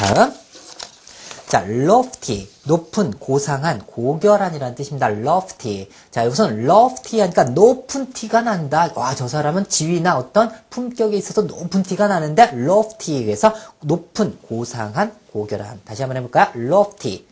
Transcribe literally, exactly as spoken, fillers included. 다음. 자, lofty, 높은, 고상한, 고결한이라는 뜻입니다. lofty. 자, 우선 lofty 하니까 높은 티가 난다. 와, 저 사람은 지위나 어떤 품격에 있어서 높은 티가 나는데 lofty. 그래서 높은, 고상한, 고결한. 다시 한번 해볼까요? lofty.